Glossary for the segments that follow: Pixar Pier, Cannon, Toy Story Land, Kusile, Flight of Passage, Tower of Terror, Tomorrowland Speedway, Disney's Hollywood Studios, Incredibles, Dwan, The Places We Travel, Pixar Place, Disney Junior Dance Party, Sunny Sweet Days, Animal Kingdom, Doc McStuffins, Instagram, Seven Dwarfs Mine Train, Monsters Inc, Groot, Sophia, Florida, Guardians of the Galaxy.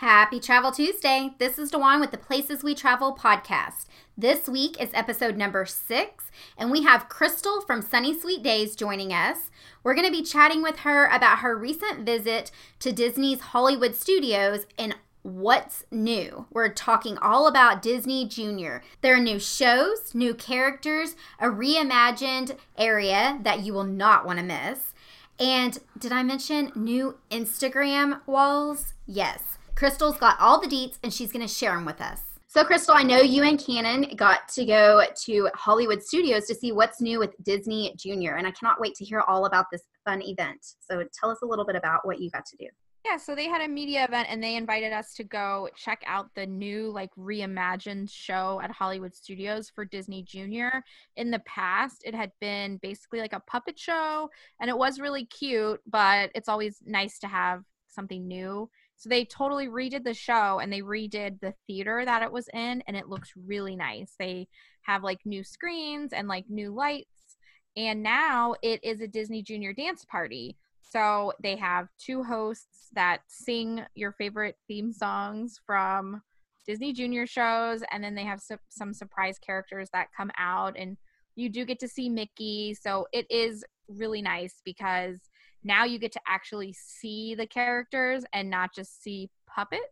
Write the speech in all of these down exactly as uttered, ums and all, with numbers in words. Happy Travel Tuesday. This is Dwan with the Places We Travel podcast. This week is episode number six, and we have Krystal from Sunny Sweet Days joining us. We're going to be chatting with her about her recent visit to Disney's Hollywood Studios and what's new. We're talking all about Disney Junior. There are new shows, new characters, a reimagined area that you will not want to miss. And did I mention new Instagram walls? Yes. Krystal's got all the deets, and she's going to share them with us. So, Krystal, I know you and Cannon got to go to Hollywood Studios to see what's new with Disney Junior, and I cannot wait to hear all about this fun event. So tell us a little bit about what you got to do. Yeah, so they had a media event, and they invited us to go check out the new, like, reimagined show at Hollywood Studios for Disney Junior. In the past, it had been basically like a puppet show, and it was really cute, but it's always nice to have something new. So they totally redid the show, and they redid the theater that it was in, and it looks really nice. They have like new screens and like new lights, and now it is a Disney Junior Dance Party. So they have two hosts that sing your favorite theme songs from Disney Junior shows, and then they have su- some surprise characters that come out, and you do get to see Mickey. So it is really nice because now you get to actually see the characters and not just see puppets.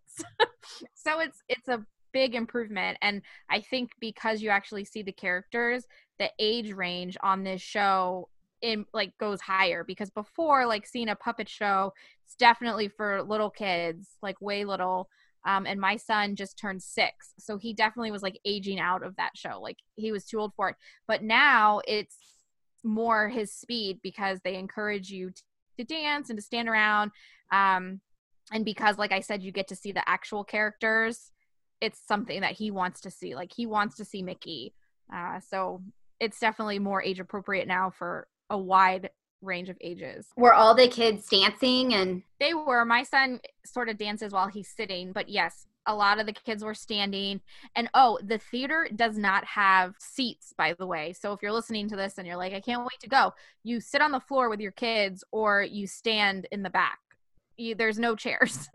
So it's it's a big improvement. And I think because you actually see the characters, the age range on this show in, like goes higher. Because before, like seeing a puppet show, it's definitely for little kids, like way little. Um, and my son just turned six. So he definitely was like aging out of that show. Like he was too old for it. But now it's more his speed because they encourage you to to dance and to stand around. Um, and because, like I said, you get to see the actual characters, it's something that he wants to see. Like he wants to see Mickey. Uh, so it's definitely more age appropriate now for a wide range of ages. Were all the kids dancing? And they were. My son sort of dances while he's sitting, but yes, a lot of the kids were standing. And oh, the theater does not have seats, by the way. So if you're listening to this and you're like, I can't wait to go, you sit on the floor with your kids or you stand in the back. You, there's no chairs.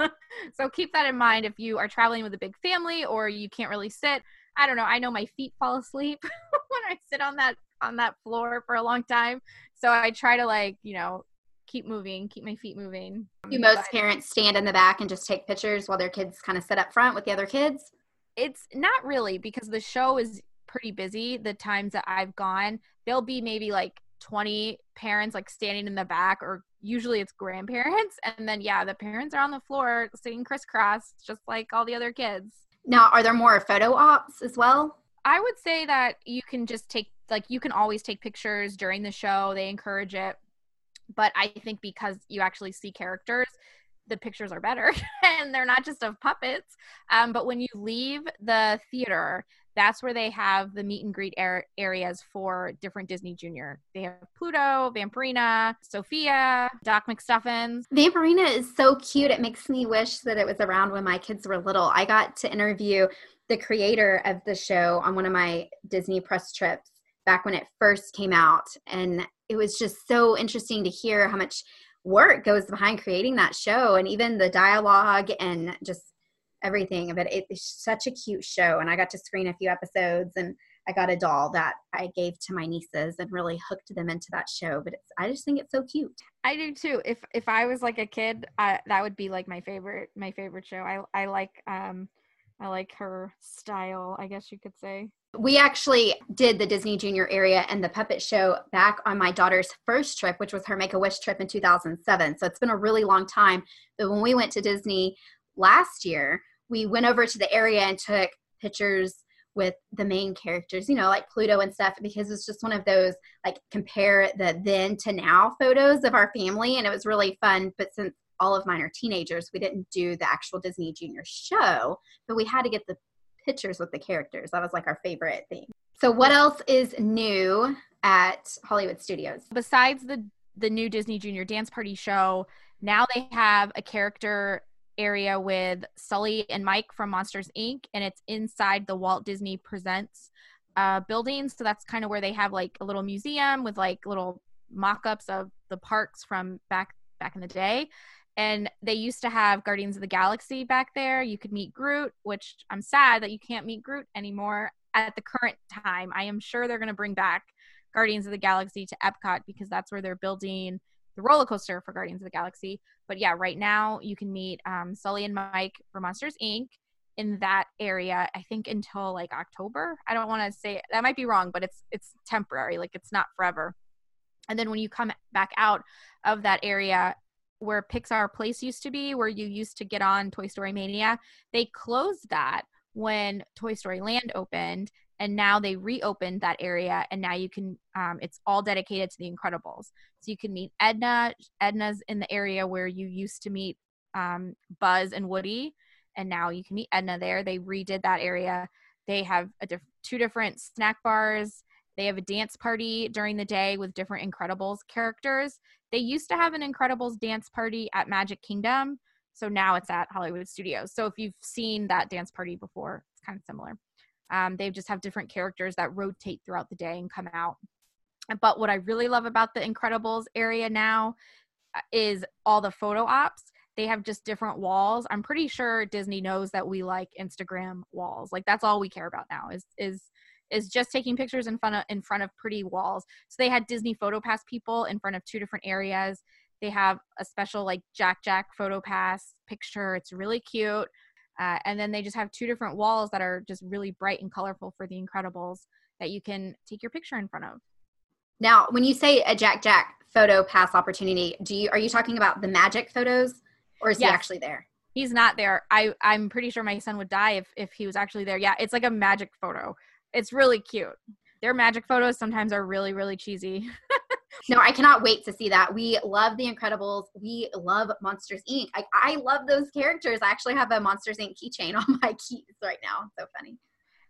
So keep that in mind if you are traveling with a big family or you can't really sit. I don't know. I know my feet fall asleep when I sit on that on that floor for a long time. So I try to like, you know, keep moving, keep my feet moving. Do most but, parents stand in the back and just take pictures while their kids kind of sit up front with the other kids? It's not really, because the show is pretty busy. The times that I've gone, there'll be maybe like twenty parents like standing in the back, or usually it's grandparents. And then, yeah, the parents are on the floor sitting crisscross, just like all the other kids. Now, are there more photo ops as well? I would say that you can just take, like you can always take pictures during the show. They encourage it. But I think because you actually see characters, the pictures are better and they're not just of puppets. Um, but when you leave the theater, that's where they have the meet and greet er- areas for different Disney Junior. They have Pluto, Vampirina, Sophia, Doc McStuffins. Vampirina is so cute. It makes me wish that it was around when my kids were little. I got to interview the creator of the show on one of my Disney press trips back when it first came out. And it was just so interesting to hear how much work goes behind creating that show, and even the dialogue and just everything of it. It's such a cute show. And I got to screen a few episodes, and I got a doll that I gave to my nieces and really hooked them into that show. But it's, I just think it's so cute. I do too. If if I was like a kid, uh, that would be like my favorite, my favorite show. I, I like, um, I like her style, I guess you could say. We actually did the Disney Junior area and the puppet show back on my daughter's first trip, which was her Make-A-Wish trip in two thousand seven. So it's been a really long time. But when we went to Disney last year, we went over to the area and took pictures with the main characters, you know, like Pluto and stuff, because it's just one of those, like, compare the then to now photos of our family. And it was really fun. But since all of mine are teenagers, we didn't do the actual Disney Junior show, but we had to get the pictures with the characters. That was like our favorite thing. So what else is new at Hollywood Studios? Besides the, the new Disney Junior Dance Party show, now they have a character area with Sully and Mike from Monsters Incorporated, and it's inside the Walt Disney Presents uh, building. So that's kind of where they have like a little museum with like little mock-ups of the parks from back back in the day. And they used to have Guardians of the Galaxy back there. You could meet Groot, which I'm sad that you can't meet Groot anymore at the current time. I am sure they're going to bring back Guardians of the Galaxy to Epcot because that's where they're building the roller coaster for Guardians of the Galaxy. But yeah, right now you can meet um, Sully and Mike for Monsters Incorporated in that area, I think, until like October. I don't want to say – that might be wrong, but it's it's temporary. Like, it's not forever. And then when you come back out of that area – where Pixar Place used to be, where you used to get on Toy Story Mania, they closed that when Toy Story Land opened, and now they reopened that area, and now you can, um, it's all dedicated to the Incredibles. So you can meet Edna. Edna's in the area where you used to meet um, Buzz and Woody, and now you can meet Edna there. They redid that area. They have a diff- two different snack bars. They have a dance party during the day with different Incredibles characters. They used to have an Incredibles dance party at Magic Kingdom, so now it's at Hollywood Studios. So if you've seen that dance party before, it's kind of similar. Um, they just have different characters that rotate throughout the day and come out. But what I really love about the Incredibles area now is all the photo ops. They have just different walls. I'm pretty sure Disney knows that we like Instagram walls. Like, that's all we care about now is is – is just taking pictures in front of in front of pretty walls. So they had Disney Photo Pass people in front of two different areas. They have a special like Jack Jack Photo Pass picture. It's really cute. Uh, and then they just have two different walls that are just really bright and colorful for the Incredibles that you can take your picture in front of. Now, when you say a Jack Jack Photo Pass opportunity, do you are you talking about the magic photos, or is yes. he actually there? He's not there. I I'm pretty sure my son would die if if he was actually there. Yeah, it's like a magic photo. It's really cute. Their magic photos sometimes are really, really cheesy. No, I cannot wait to see that. We love The Incredibles. We love Monsters, Incorporated. I, I love those characters. I actually have a Monsters, Incorporated keychain on my keys right now. So funny.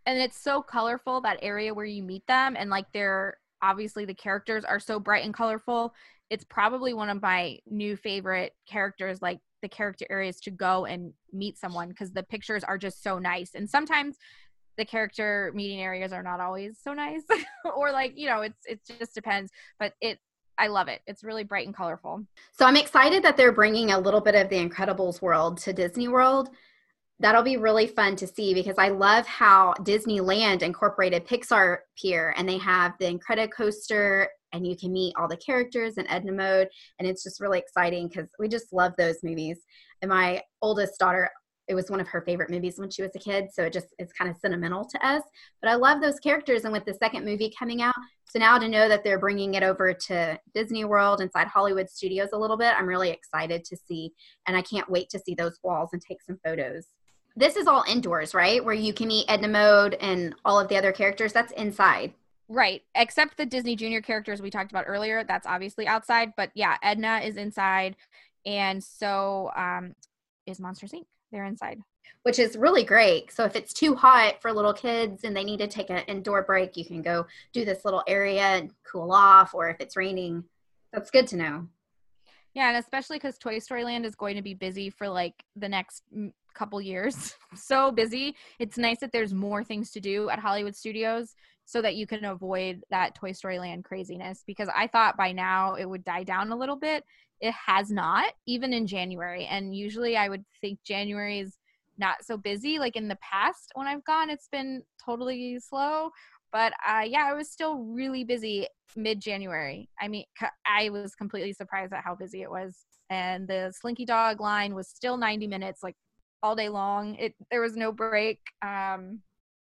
And it's so colorful, that area where you meet them. And, like, they're – obviously the characters are so bright and colorful. It's probably one of my new favorite characters, like, the character areas to go and meet someone, because the pictures are just so nice. And sometimes – the character meeting areas are not always so nice or like, you know, it's, it just depends, but it, I love it. It's really bright and colorful. So I'm excited that they're bringing a little bit of the Incredibles world to Disney World. That'll be really fun to see, because I love how Disneyland incorporated Pixar Pier, and they have the Incredicoaster, and you can meet all the characters in Edna Mode. And it's just really exciting because we just love those movies. And my oldest daughter, it was one of her favorite movies when she was a kid, so it just it's kind of sentimental to us. But I love those characters, and with the second movie coming out, so now to know that they're bringing it over to Disney World inside Hollywood Studios a little bit, I'm really excited to see, and I can't wait to see those walls and take some photos. This is all indoors, right, where you can meet Edna Mode and all of the other characters? That's inside. Right, except the Disney Junior characters we talked about earlier. That's obviously outside, but yeah, Edna is inside, and so um, is Monsters, Incorporated. They're inside, which is really great. So if it's too hot for little kids and they need to take an indoor break, you can go do this little area and cool off, or if it's raining. That's good to know. Yeah, and especially because Toy Story Land is going to be busy for like the next couple years. So busy. It's nice that there's more things to do at Hollywood Studios so that you can avoid that Toy Story Land craziness, because I thought by now it would die down a little bit. It has not, even in January. And usually I would think January is not so busy. Like in the past when I've gone, it's been totally slow. But uh, yeah, I was still really busy mid-January. I mean, I was completely surprised at how busy it was. And the Slinky Dog line was still ninety minutes, like all day long. It There was no break. Um,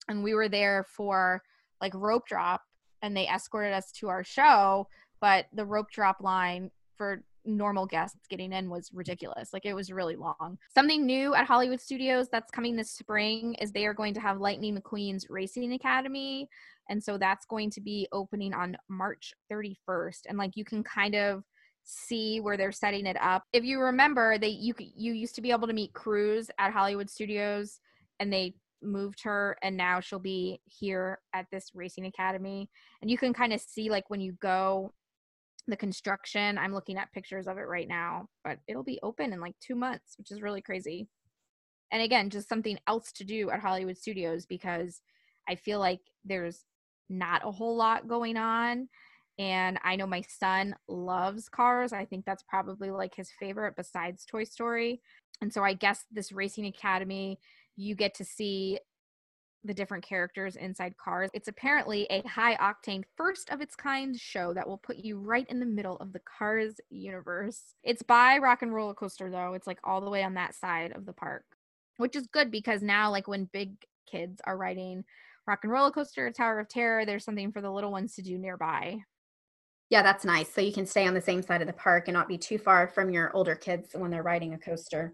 and we were there for like rope drop, and they escorted us to our show. But the rope drop line for normal guests getting in was ridiculous. Like, it was really long. Something new at Hollywood Studios that's coming this spring is they are going to have Lightning McQueen's Racing Academy. And so that's going to be opening on March thirty-first. And like, you can kind of see where they're setting it up. If you remember, they you you used to be able to meet Cruise at Hollywood Studios, and they moved her, and now she'll be here at this Racing Academy. And you can kind of see, like, when you go, the construction. I'm looking at pictures of it right now, but it'll be open in like two months, which is really crazy. And again, just something else to do at Hollywood Studios, because I feel like there's not a whole lot going on. And I know my son loves Cars. I think that's probably like his favorite besides Toy Story. And so I guess this Racing Academy, you get to see the different characters inside Cars. It's apparently a high-octane, first-of-its-kind show that will put you right in the middle of the Cars universe. It's by Rock and Roller Coaster, though. It's, like, all the way on that side of the park, which is good because now, like, when big kids are riding Rock and Roller Coaster, Tower of Terror, there's something for the little ones to do nearby. Yeah, that's nice. So you can stay on the same side of the park and not be too far from your older kids when they're riding a coaster,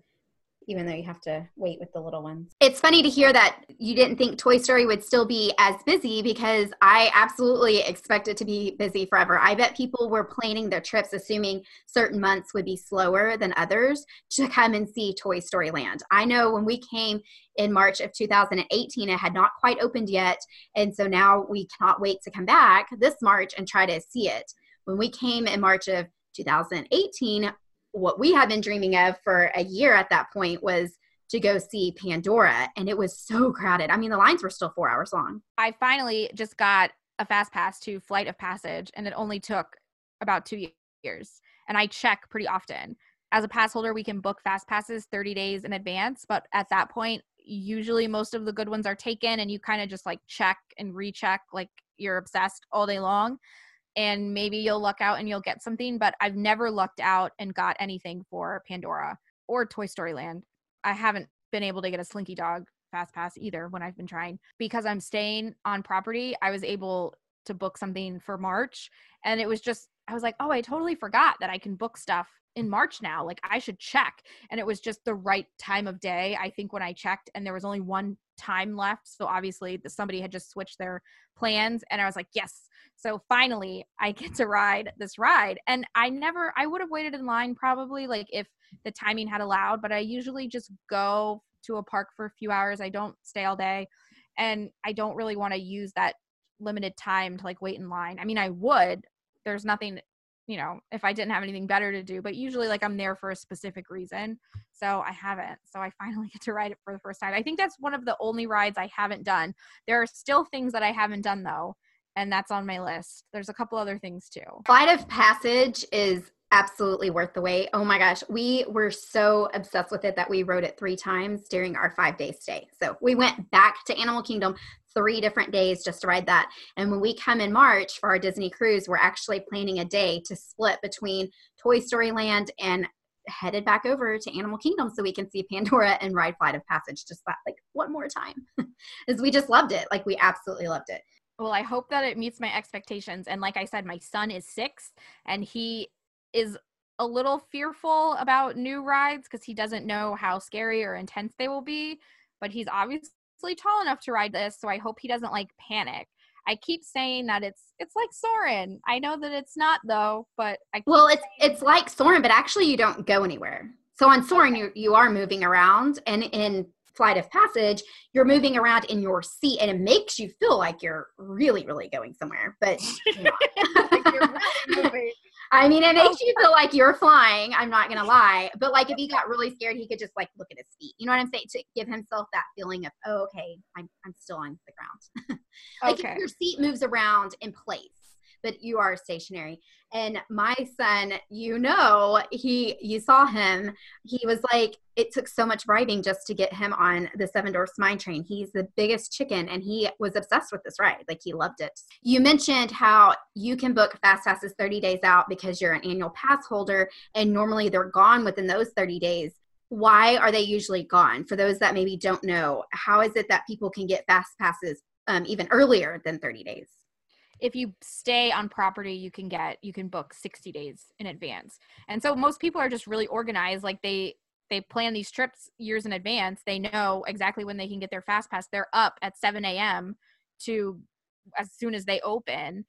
even though you have to wait with the little ones. It's funny to hear that you didn't think Toy Story would still be as busy, because I absolutely expect it to be busy forever. I bet people were planning their trips assuming certain months would be slower than others to come and see Toy Story Land. I know when we came in March of two thousand eighteen, it had not quite opened yet, and so now we cannot wait to come back this March and try to see it. When we came in March of two thousand eighteen, what we had been dreaming of for a year at that point was to go see Pandora, and it was so crowded. I mean, the lines were still four hours long. I finally just got a fast pass to Flight of Passage, and it only took about two years. And I check pretty often. As a pass holder, we can book fast passes thirty days in advance, but at that point, usually most of the good ones are taken, and you kind of just like check and recheck like you're obsessed all day long. And maybe you'll luck out and you'll get something, but I've never lucked out and got anything for Pandora or Toy Story Land. I haven't been able to get a Slinky Dog Fast Pass either when I've been trying. Because I'm staying on property, I was able to book something for March. And it was just, I was like, oh, I totally forgot that I can book stuff in March now. Like, I should check. And it was just the right time of day, I think, when I checked. And there was only one time left. So obviously the, somebody had just switched their plans. And I was like, yes. So finally I get to ride this ride. And I never, I would have waited in line probably like if the timing had allowed, but I usually just go to a park for a few hours. I don't stay all day. And I don't really want to use that limited time to like wait in line. I mean, I would, there's nothing, you know, if I didn't have anything better to do, but usually like I'm there for a specific reason. So I haven't. So I finally get to ride it for the first time. I think that's one of the only rides I haven't done. There are still things that I haven't done though. And that's on my list. There's a couple other things too. Flight of Passage is absolutely worth the wait. Oh my gosh. We were so obsessed with it that we rode it three times during our five day stay. So we went back to Animal Kingdom three different days just to ride that. And when we come in March for our Disney cruise, we're actually planning a day to split between Toy Story Land and headed back over to Animal Kingdom so we can see Pandora and ride Flight of Passage just that, like one more time. Because we just loved it. Like we absolutely loved it. Well, I hope that it meets my expectations. And like I said, my son is six and he is a little fearful about new rides because he doesn't know how scary or intense they will be, but he's obviously tall enough to ride this, so I hope he doesn't like panic. I keep saying that it's it's like Soarin'. I know that it's not though, but I keep well, it's saying- it's like Soarin', but actually you don't go anywhere. So on Soarin', okay. you you are moving around, and in Flight of Passage, you're moving around in your seat, and it makes you feel like you're really, really going somewhere, but you're not. Like you're really moving. I mean, it makes you feel like you're flying. I'm not going to lie. But like, if he got really scared, he could just like look at his feet. You know what I'm saying? To give himself that feeling of, oh, okay, I'm I'm still on the ground. Like okay. If your seat moves around in place, but you are stationary. And my son, you know, he, you saw him. He was like, it took so much bribing just to get him on the Seven Dwarfs Mine Train. He's the biggest chicken, and he was obsessed with this ride. Like, he loved it. You mentioned how you can book fast passes thirty days out because you're an annual pass holder, and normally they're gone within those thirty days. Why are they usually gone? For those that maybe don't know, how is it that people can get fast passes um, even earlier than thirty days? If you stay on property, you can get, you can book sixty days in advance. And so most people are just really organized. Like they, they plan these trips years in advance. They know exactly when they can get their fast pass. They're up at seven a.m. to as soon as they open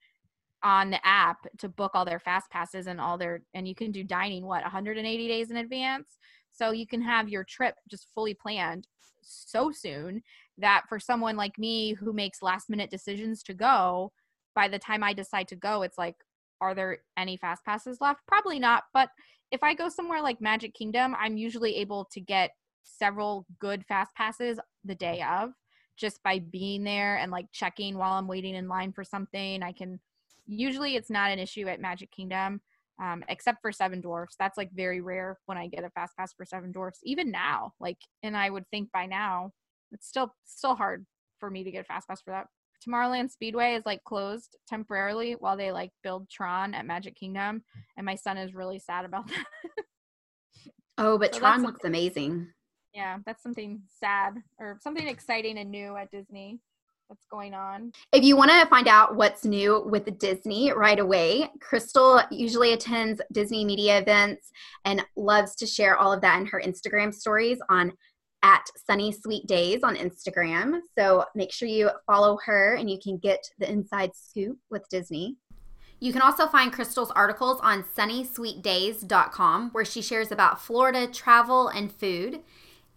on the app to book all their fast passes and all their, and you can do dining, what, one hundred eighty days in advance. So you can have your trip just fully planned so soon that for someone like me who makes last minute decisions to go, by the time I decide to go, it's like, are there any fast passes left? Probably not. But if I go somewhere like Magic Kingdom, I'm usually able to get several good fast passes the day of just by being there and like checking while I'm waiting in line for something. I can Usually it's not an issue at Magic Kingdom, um, except for Seven Dwarfs. That's like very rare when I get a fast pass for Seven Dwarfs, even now. Like, and I would think by now it's still still hard for me to get a fast pass for that. Tomorrowland Speedway is like closed temporarily while they like build Tron at Magic Kingdom, and my son is really sad about that. Oh, but so Tron looks amazing. Yeah, that's something sad or something exciting and new at Disney that's going on. If you want to find out what's new with Disney right away, Krystal usually attends Disney media events and loves to share all of that in her Instagram stories on at Sunny Sweet Days on Instagram. So make sure you follow her and you can get the inside scoop with Disney. You can also find Krystal's articles on sunny sweet days dot com, where she shares about Florida travel and food.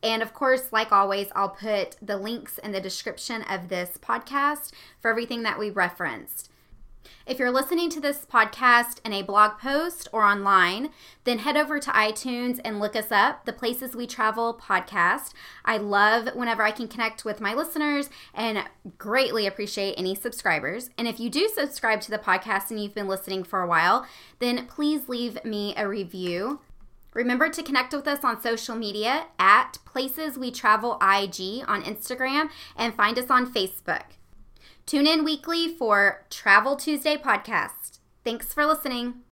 And of course, like always, I'll put the links in the description of this podcast for everything that we referenced. If you're listening to this podcast in a blog post or online, then head over to iTunes and look us up, The Places We Travel podcast. I love whenever I can connect with my listeners and greatly appreciate any subscribers. And if you do subscribe to the podcast and you've been listening for a while, then please leave me a review. Remember to connect with us on social media at Places We Travel I G on Instagram, and find us on Facebook. Tune in weekly for Travel Tuesday podcast. Thanks for listening.